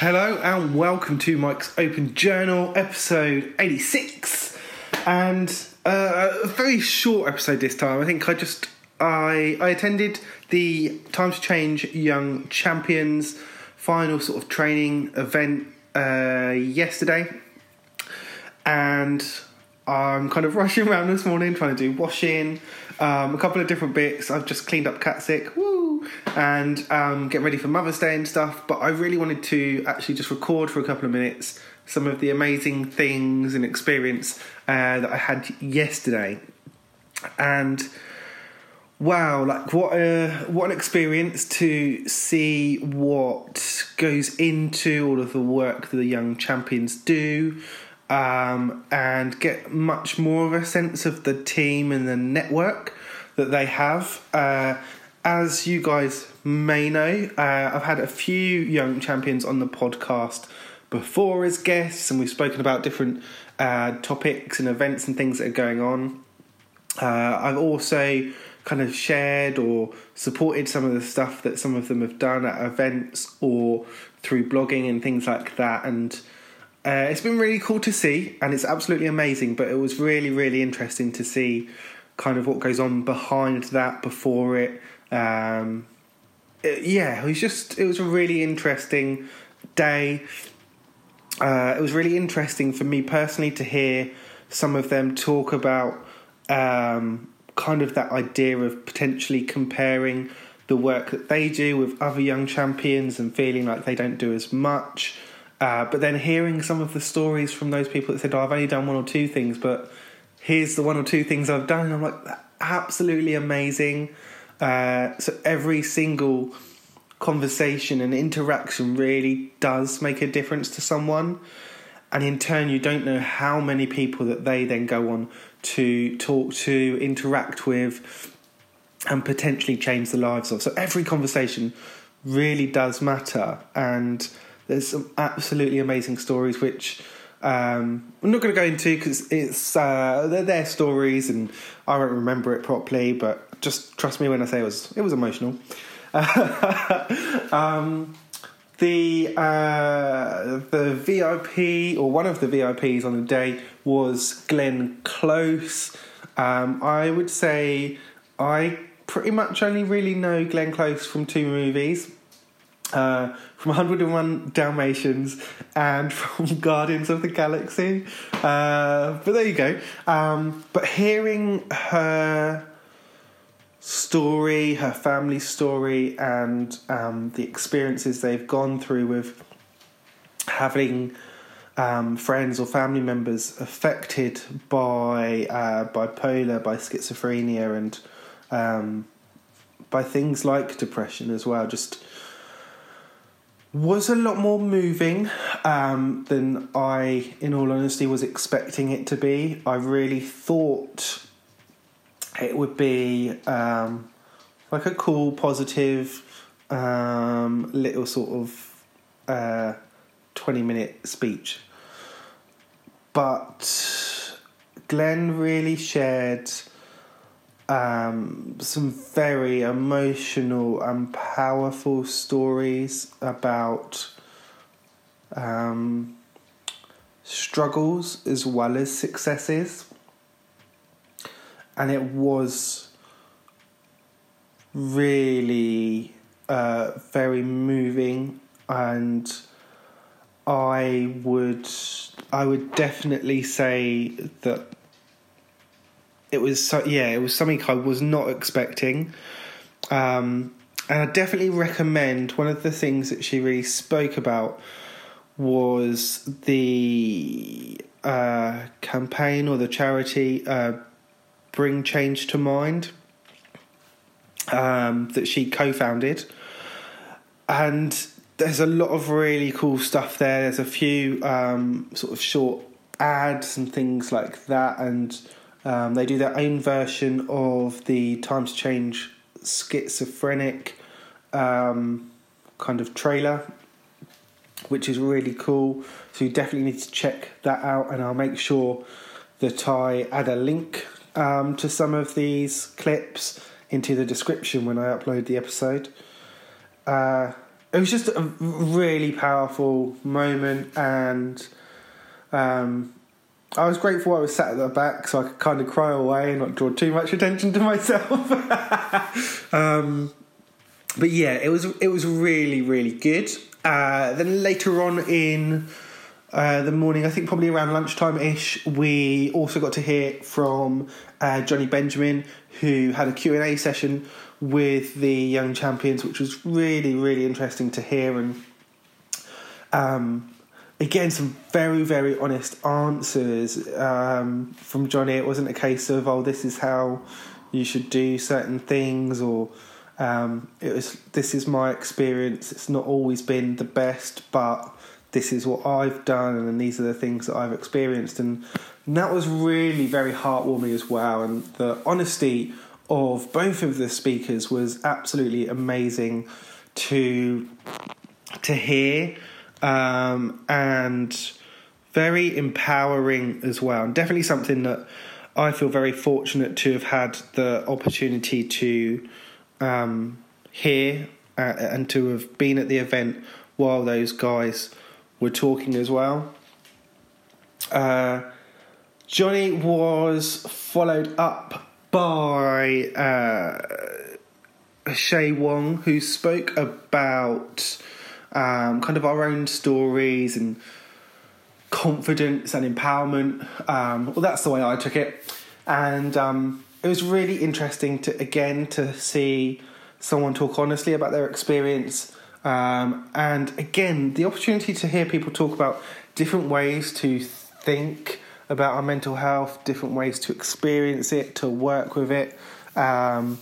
Hello and welcome to Mike's Open Journal, episode 86, and a very short episode this time. I think I attended the Time to Change Young Champions final sort of training event yesterday, and I'm kind of rushing around this morning trying to do washing, a couple of different bits. I've just cleaned up cat sick, and get ready for Mother's Day and stuff, but I really wanted to actually just record for a couple of minutes some of the amazing things and experience that I had yesterday. And wow, like what an experience to see what goes into all of the work that the Young Champions do. And get much more of a sense of the team and the network that they have. As you guys may know, I've had a few Young Champions on the podcast before as guests, and we've spoken about different topics and events and things that are going on. I've also kind of shared or supported some of the stuff that some of them have done at events or through blogging and things like that, and it's been really cool to see, and it's absolutely amazing, but it was really, really interesting to see kind of what goes on behind that, before it. It was a really interesting day. It was really interesting for me personally to hear some of them talk about kind of that idea of potentially comparing the work that they do with other Young Champions and feeling like they don't do as much. But then hearing some of the stories from those people that said, I've only done one or two things, but here's the one or two things I've done. And I'm like, absolutely amazing. So every single conversation and interaction really does make a difference to someone. And in turn, you don't know how many people that they then go on to talk to, interact with, and potentially change the lives of. So every conversation really does matter. And there's some absolutely amazing stories, which I'm not going to go into because it's they're their stories and I won't remember it properly, but just trust me when I say it was emotional. The VIP, or one of the VIPs on the day, was Glenn Close. I would say I pretty much only really know Glenn Close from two movies. From 101 Dalmatians and from Guardians of the Galaxy. But there you go. But hearing her story, her family story, and the experiences they've gone through with having friends or family members affected by bipolar, by schizophrenia, and by things like depression as well, just was a lot more moving than I, in all honesty, was expecting it to be. I really thought it would be like a cool, positive, little sort of 20-minute speech. But Glenn really shared some very emotional and powerful stories about struggles as well as successes. And it was really very moving, and I would definitely say that it was something I was not expecting. And I definitely recommend, one of the things that she really spoke about was the campaign or the charity Bring Change to Mind that she co-founded. And there's a lot of really cool stuff there. There's a few sort of short ads and things like that, and they do their own version of the Time to Change schizophrenic kind of trailer, which is really cool. So you definitely need to check that out, and I'll make sure that I add a link to some of these clips into the description when I upload the episode. it was just a really powerful moment, and I was grateful I was sat at the back so I could kind of cry away and not draw too much attention to myself. But yeah, it was really, really good. Then later on in the morning, I think probably around lunchtime-ish, we also got to hear from Johnny Benjamin, who had a Q&A session with the Young Champions, which was really, really interesting to hear. And again, some very, very honest answers from Johnny. It wasn't a case of, oh, this is how you should do certain things, or it was, this is my experience. It's not always been the best, but this is what I've done, and these are the things that I've experienced. And that was really very heartwarming as well. And the honesty of both of the speakers was absolutely amazing to hear, and very empowering as well. And definitely something that I feel very fortunate to have had the opportunity to hear and to have been at the event while those guys were talking as well. Johnny was followed up by Shay Wong, who spoke about kind of our own stories and confidence and empowerment. Well, that's the way I took it. And it was really interesting to see someone talk honestly about their experience. And again, the opportunity to hear people talk about different ways to think about our mental health, different ways to experience it, to work with it, and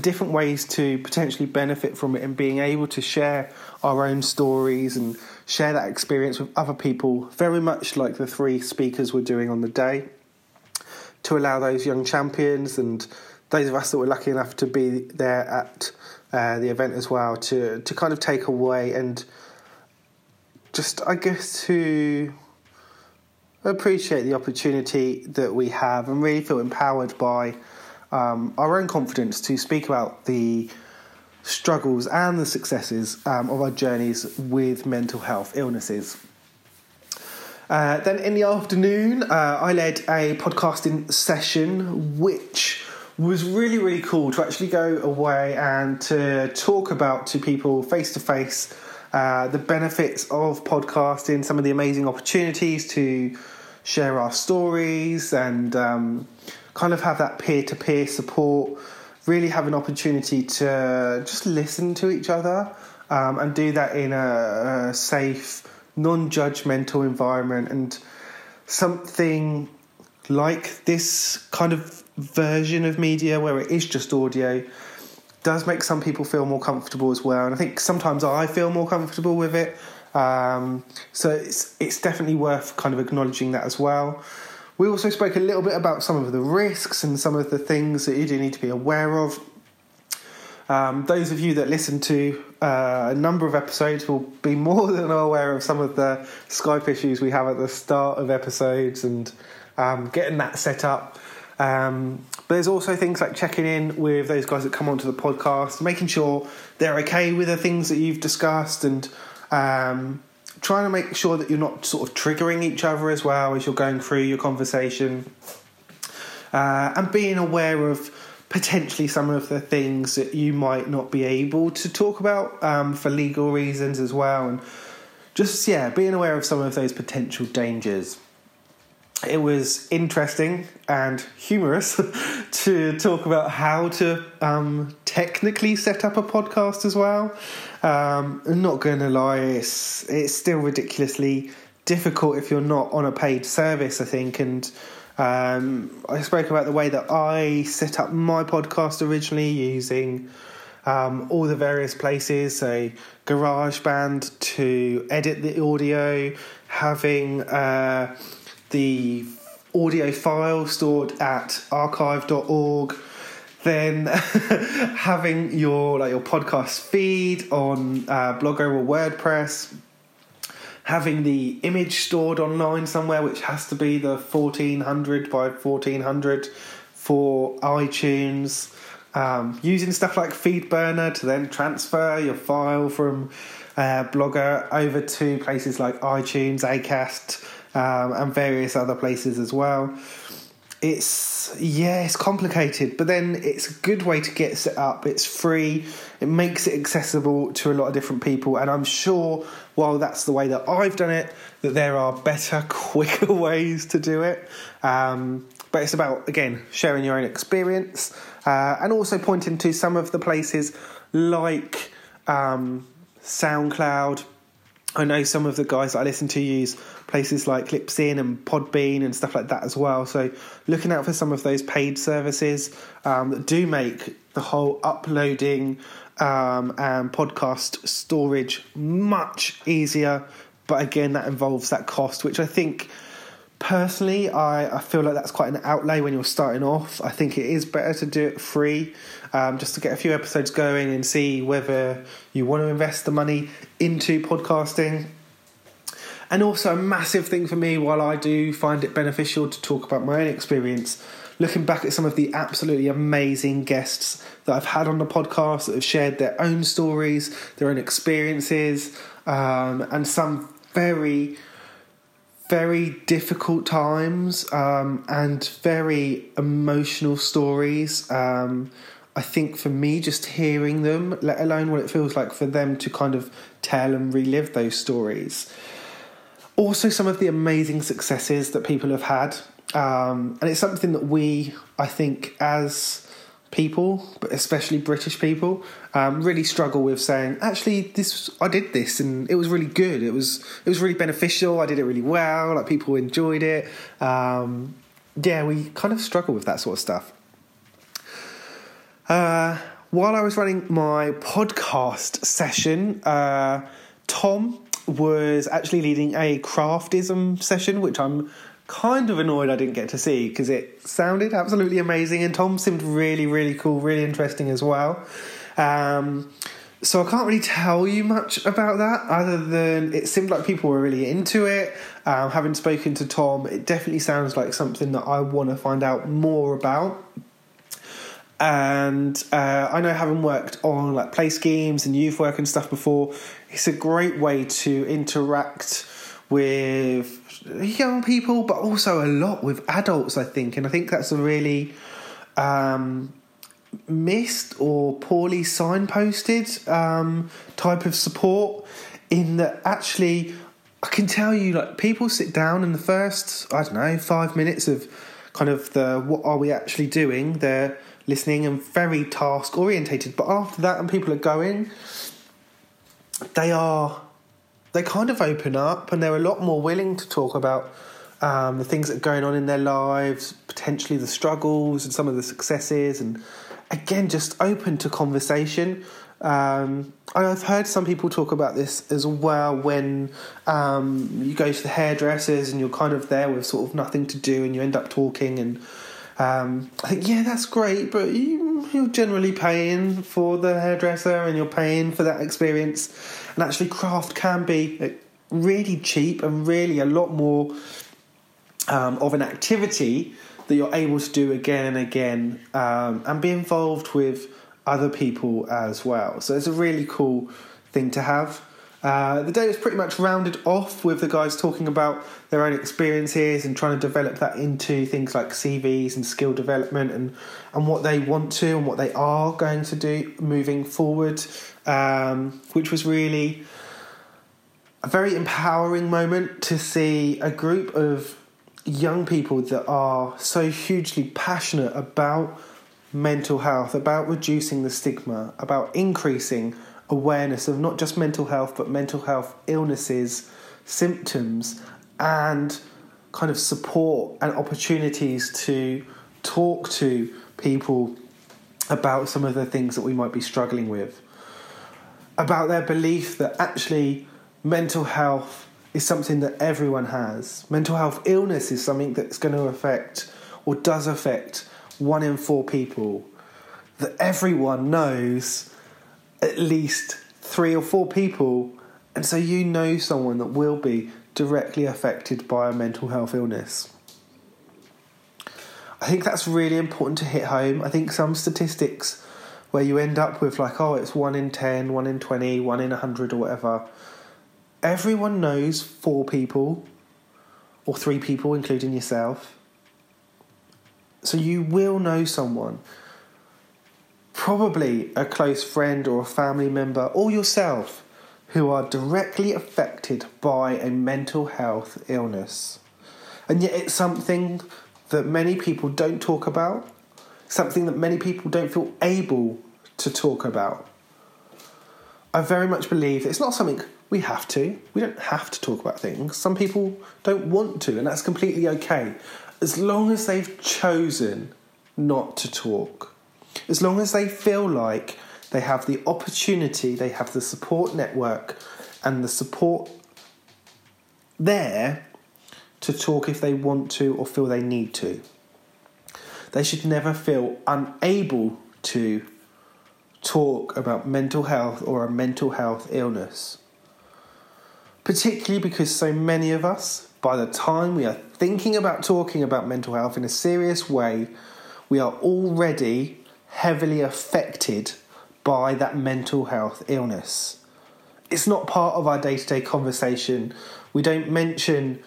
different ways to potentially benefit from it, and being able to share our own stories and share that experience with other people, very much like the three speakers were doing on the day, to allow those young champions and those of us that were lucky enough to be there at the event as well, to kind of take away and just, I guess, to appreciate the opportunity that we have, and really feel empowered by our own confidence to speak about the struggles and the successes of our journeys with mental health illnesses. Then in the afternoon, I led a podcasting session, which was really, really cool to actually go away and to talk about to people face-to-face the benefits of podcasting, some of the amazing opportunities to share our stories, and kind of have that peer-to-peer support, really have an opportunity to just listen to each other, and do that in a safe, non-judgmental environment. And something like this kind of version of media, where it is just audio, does make some people feel more comfortable as well. And I think sometimes I feel more comfortable with it. So it's definitely worth kind of acknowledging that as well. We also spoke a little bit about some of the risks and some of the things that you do need to be aware of. Those of you that listen to a number of episodes will be more than aware of some of the Skype issues we have at the start of episodes, and getting that set up. But there's also things like checking in with those guys that come onto the podcast, making sure they're okay with the things that you've discussed, and trying to make sure that you're not sort of triggering each other as well as you're going through your conversation, and being aware of potentially some of the things that you might not be able to talk about for legal reasons as well, and just, yeah, being aware of some of those potential dangers. It was interesting and humorous to talk about how to technically set up a podcast as well. I'm not going to lie, it's still ridiculously difficult if you're not on a paid service, I think. And I spoke about the way that I set up my podcast originally, using all the various places, so GarageBand to edit the audio, having the audio file stored at archive.org, then having your podcast feed on Blogger or WordPress, having the image stored online somewhere, which has to be the 1400 by 1400 for iTunes, Using stuff like FeedBurner to then transfer your file from Blogger over to places like iTunes, Acast, and various other places as well. It's complicated, but then it's a good way to get set up. It's free. It makes it accessible to a lot of different people. And I'm sure, while that's the way that I've done it, that there are better, quicker ways to do it. But it's about, again, sharing your own experience and also pointing to some of the places like SoundCloud. I know some of the guys that I listen to use places like Clipsin and Podbean and stuff like that as well. So looking out for some of those paid services that do make the whole uploading and podcast storage much easier. But again, that involves that cost, which I think personally, I feel like that's quite an outlay when you're starting off. I think it is better to do it free, just to get a few episodes going and see whether you want to invest the money into podcasting. And also a massive thing for me, while I do find it beneficial to talk about my own experience, looking back at some of the absolutely amazing guests that I've had on the podcast that have shared their own stories, their own experiences, and some very, very difficult times and very emotional stories. I think for me, just hearing them, let alone what it feels like for them to kind of tell and relive those stories. Also, some of the amazing successes that people have had. And it's something that I think, as people, but especially British people, really struggle with saying, actually, I did this and it was really good. It was really beneficial. I did it really well. Like, people enjoyed it. We kind of struggle with that sort of stuff. While I was running my podcast session, Tom was actually leading a craftism session, which I'm kind of annoyed I didn't get to see because it sounded absolutely amazing, and Tom seemed really, really cool, really interesting as well. So I can't really tell you much about that other than it seemed like people were really into it. Having spoken to Tom, it definitely sounds like something that I want to find out more about. And I know, having worked on like play schemes and youth work and stuff before, it's a great way to interact with young people, but also a lot with adults, I think. And I think that's a really missed or poorly signposted type of support, in that actually I can tell you, like, people sit down in the first, 5 minutes of kind of the what are we actually doing, they're listening and very task orientated. But after that, and people are going, they kind of open up, and they're a lot more willing to talk about the things that are going on in their lives, potentially the struggles and some of the successes, and again, just open to conversation. I've heard some people talk about this as well when you go to the hairdressers and you're kind of there with sort of nothing to do, and you end up talking, and I think, yeah, that's great, but you're generally paying for the hairdresser and you're paying for that experience. And actually, craft can be really cheap and really a lot more of an activity that you're able to do again and again, and be involved with other people as well. So it's a really cool thing to have. The day was pretty much rounded off with the guys talking about their own experiences and trying to develop that into things like CVs and skill development, and what they want to and what they are going to do moving forward, which was really a very empowering moment to see a group of young people that are so hugely passionate about mental health, about reducing the stigma, about increasing awareness of not just mental health, but mental health illnesses, symptoms, and kind of support and opportunities to talk to people about some of the things that we might be struggling with, about their belief that actually mental health is something that everyone has. Mental health illness is something that's going to affect, or does affect, 1 in 4 people, that everyone knows at least 3 or 4 people, and so you know someone that will be directly affected by a mental health illness. I I think that's really important to hit home. I think some statistics where you end up with like, oh, it's 1 in 10, 1 in 20, 1 in 100 or whatever. Everyone knows 4 people or 3 people, including yourself. So you will know someone, probably a close friend or a family member or yourself, who are directly affected by a mental health illness. And yet it's something that many people don't talk about, something that many people don't feel able to talk about. I very much believe it's not something we have to. We don't have to talk about things. Some people don't want to, and that's completely okay. As long as they've chosen not to talk, as long as they feel like they have the opportunity, they have the support network and the support there to talk if they want to or feel they need to. They should never feel unable to talk about mental health or a mental health illness. Particularly because so many of us, by the time we are thinking about talking about mental health in a serious way, we are already heavily affected by that mental health illness. It's not part of our day-to-day conversation. We don't mention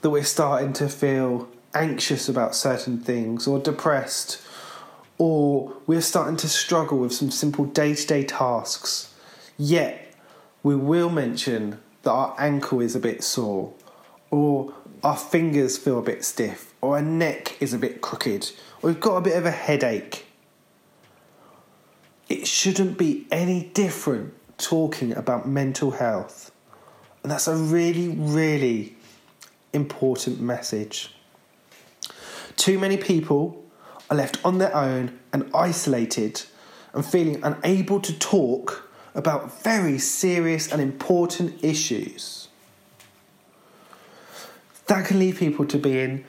that we're starting to feel anxious about certain things or depressed, or we're starting to struggle with some simple day-to-day tasks. Yet, we will mention that our ankle is a bit sore, or our fingers feel a bit stiff, or our neck is a bit crooked, or we've got a bit of a headache. It shouldn't be any different talking about mental health. And that's a really, really important message. Too many people are left on their own and isolated and feeling unable to talk about very serious and important issues. That can lead people to be in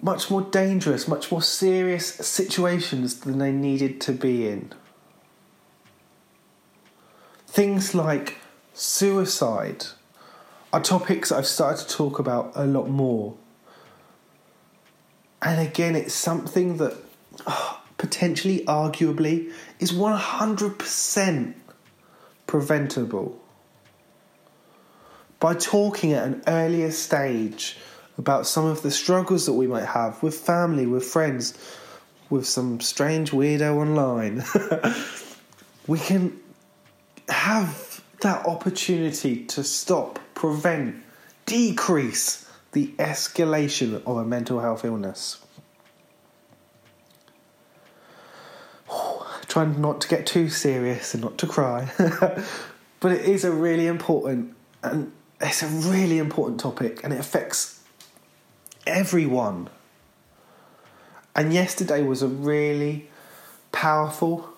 much more dangerous, much more serious situations than they needed to be in. Things like suicide are topics I've started to talk about a lot more. And again, it's something that potentially, arguably, is 100% preventable. By talking at an earlier stage about some of the struggles that we might have with family, with friends, with some strange weirdo online, we can have that opportunity to stop, prevent, decrease the escalation of a mental health illness. Trying not to get too serious and not to cry. But it is a really important, and it's a really important topic, and it affects everyone. And yesterday was a really powerful,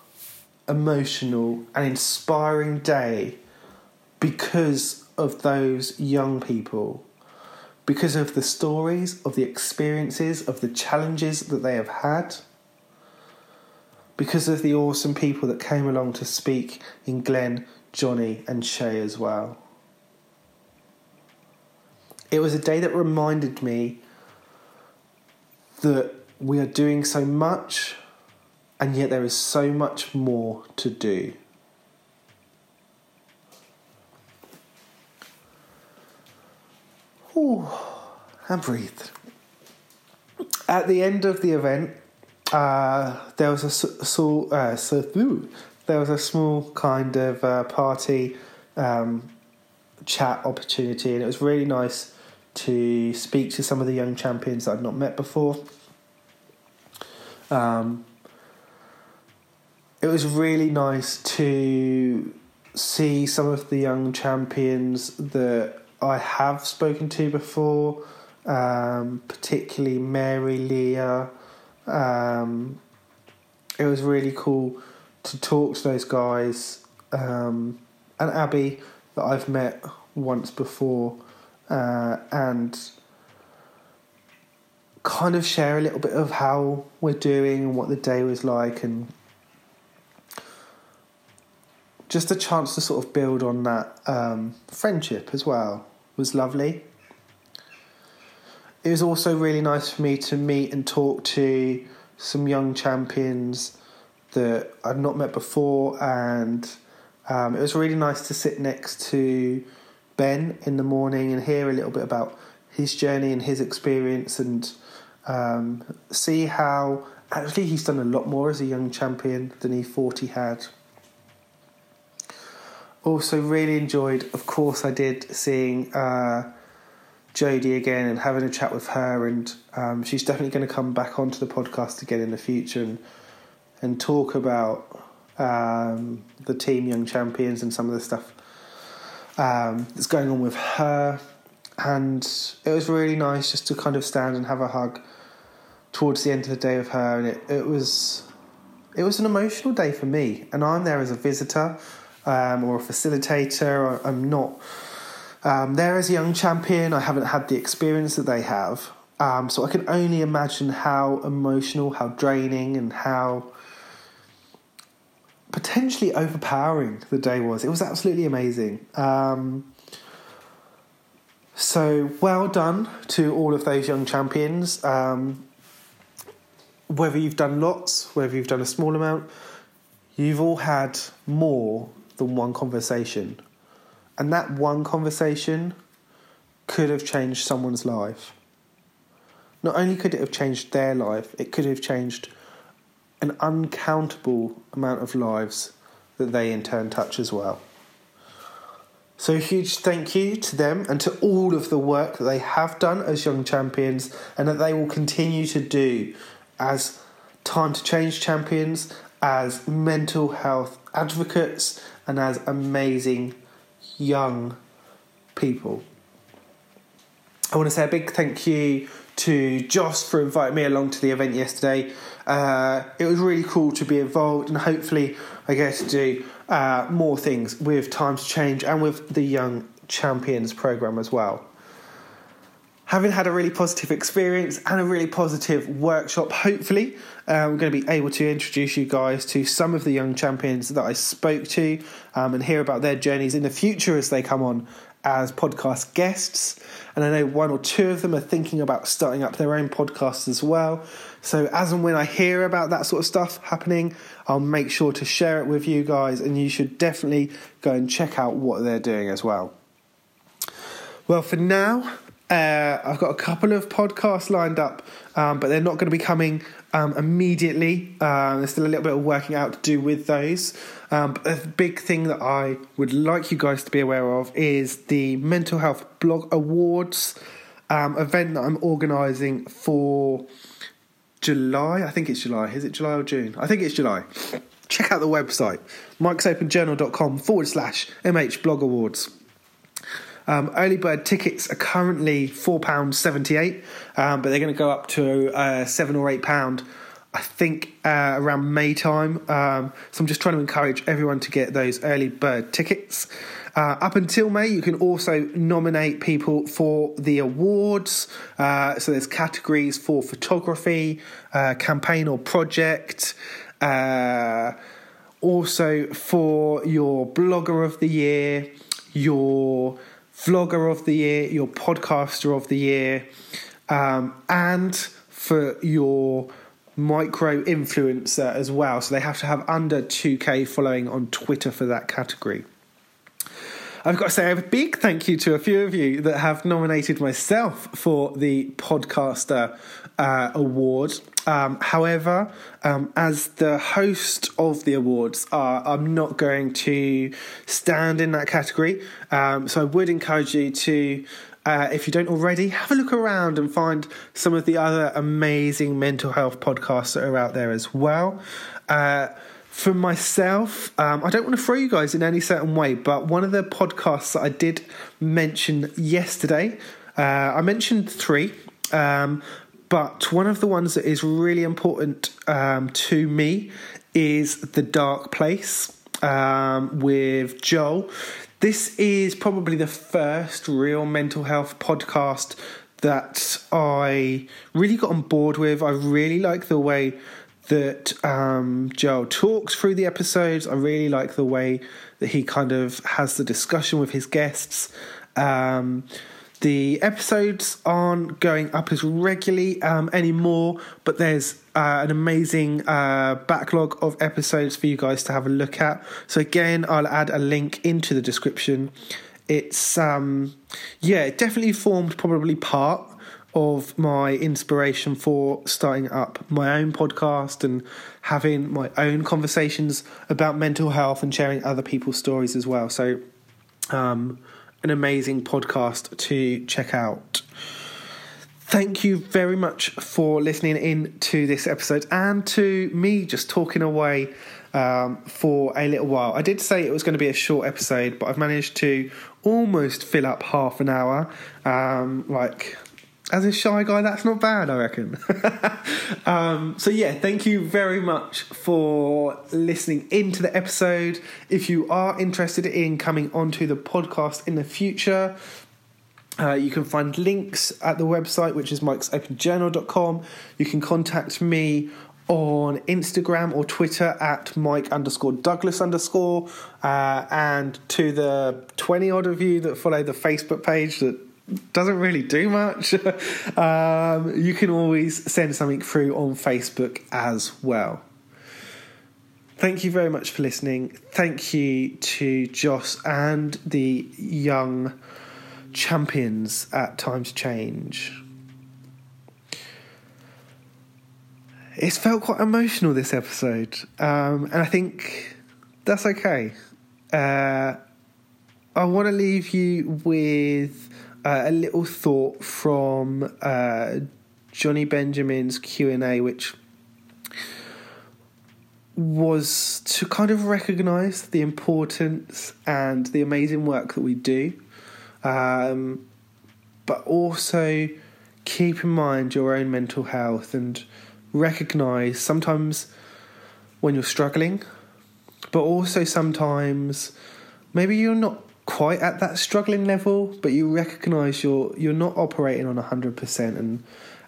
emotional and inspiring day because of those young people, because of the stories, of the experiences, of the challenges that they have had, because of the awesome people that came along to speak in Glenn, Johnny and Shay as well. It was a day that reminded me that we are doing so much, and yet there is so much more to do. Ooh, and breathe. At the end of the event, there was a small kind of party chat opportunity, and it was really nice to speak to some of the young champions that I'd not met before. It was really nice to see some of the young champions that I have spoken to before, particularly Mary, Leah. It was really cool to talk to those guys, and Abby that I've met once before, and kind of share a little bit of how we're doing and what the day was like, and just a chance to sort of build on that friendship as well was lovely. It was also really nice for me to meet and talk to some young champions that I'd not met before, and it was really nice to sit next to Ben in the morning and hear a little bit about his journey and his experience, and see how actually he's done a lot more as a young champion than he thought he had. Also really enjoyed, of course I did, seeing Jodie again and having a chat with her, and she's definitely going to come back onto the podcast again in the future and talk about the team Young Champions and some of the stuff that's going on with her. And it was really nice just to kind of stand and have a hug towards the end of the day with her, and it was an emotional day for me. And I'm there as a visitor or a facilitator. I'm not there as a young champion. I haven't had the experience that they have, so I can only imagine how emotional, how draining, and how potentially overpowering the day was. It was absolutely amazing. So well done to all of those young champions. Whether you've done lots, whether you've done a small amount, you've all had more than one conversation. And that one conversation could have changed someone's life. Not only could it have changed their life, it could have changed an uncountable amount of lives that they in turn touch as well. So a huge thank you to them and to all of the work that they have done as young champions, and that they will continue to do as Time to Change champions, as mental health advocates, and as amazing young people. I want to say a big thank you to Joss for inviting me along to the event yesterday. It was really cool to be involved, and hopefully I get to do more things with Time to Change and with the Young Champions programme as well. Having had a really positive experience and a really positive workshop, hopefully I'm going to be able to introduce you guys to some of the young champions that I spoke to, and hear about their journeys in the future as they come on as podcast guests. And I know one or two of them are thinking about starting up their own podcasts as well. So as and when I hear about that sort of stuff happening, I'll make sure to share it with you guys, and you should definitely go and check out what they're doing as well. Well, for now, I've got a couple of podcasts lined up, but they're not going to be coming immediately. There's still a little bit of working out to do with those. But the big thing that I would like you guys to be aware of is the Mental Health Blog Awards event that I'm organising for July. I think it's July. Is it July or June? I think it's July. Check out the website, mikesopenjournal.com/MH Blog Awards. Early bird tickets are currently £4.78, but they're going to go up to £7 or £8, I think, around May time. So I'm just trying to encourage everyone to get those early bird tickets. Up until May, you can also nominate people for the awards. So there's categories for photography, campaign or project, also for your blogger of the year, your vlogger of the year, your podcaster of the year, and for your micro influencer as well. So they have to have under 2k following on Twitter for that category. I've got to say a big thank you to a few of you that have nominated myself for the podcaster award. However, as the host of the awards, I'm not going to stand in that category. So I would encourage you to, if you don't already, have a look around and find some of the other amazing mental health podcasts that are out there as well. For myself, I don't want to throw you guys in any certain way, but one of the podcasts that I did mention yesterday, I mentioned three, but one of the ones that is really important to me is The Dark Place with Joel. This is probably the first real mental health podcast that I really got on board with. I really like the way that Joel talks through the episodes. I really like the way that he kind of has the discussion with his guests. The episodes aren't going up as regularly anymore, but there's an amazing backlog of episodes for you guys to have a look at. So again, I'll add a link into the description. It's, it definitely formed probably part of my inspiration for starting up my own podcast and having my own conversations about mental health and sharing other people's stories as well. So an amazing podcast to check out. Thank you very much for listening in to this episode and to me just talking away for a little while. I did say it was going to be a short episode, but I've managed to almost fill up half an hour. As a shy guy, that's not bad, I reckon. Thank you very much for listening into the episode. If you are interested in coming onto the podcast in the future, you can find links at the website, which is mikesopenjournal.com. You can contact me on Instagram or Twitter at Mike_Douglas_, and to the 20 odd of you that follow the Facebook page that doesn't really do much, you can always send something through on Facebook as well. Thank you very much for listening. Thank you to Joss and the young champions at Time to Change. It's felt quite emotional, this episode, and I think that's okay. I want to leave you with a little thought from Johnny Benjamin's Q&A, which was to kind of recognise the importance and the amazing work that we do, but also keep in mind your own mental health and recognise sometimes when you're struggling, but also sometimes maybe you're not quite at that struggling level, but you recognise you're not operating on 100%, and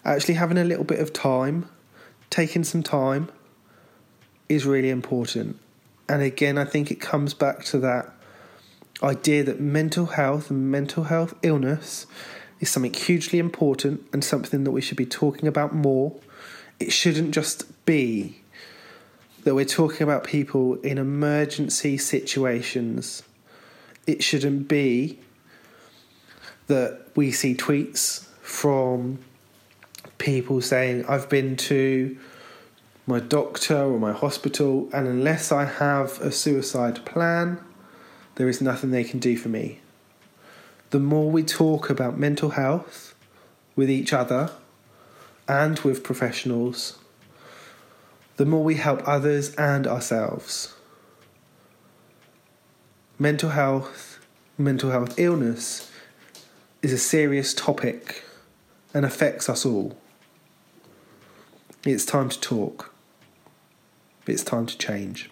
actually having a little bit of time, taking some time, is really important. And again, I think it comes back to that idea that mental health and mental health illness is something hugely important and something that we should be talking about more. It shouldn't just be that we're talking about people in emergency situations. It shouldn't be that we see tweets from people saying, I've been to my doctor or my hospital, and unless I have a suicide plan, there is nothing they can do for me. The more we talk about mental health with each other and with professionals, the more we help others and ourselves. Mental health illness is a serious topic and affects us all. It's time to talk. It's time to change.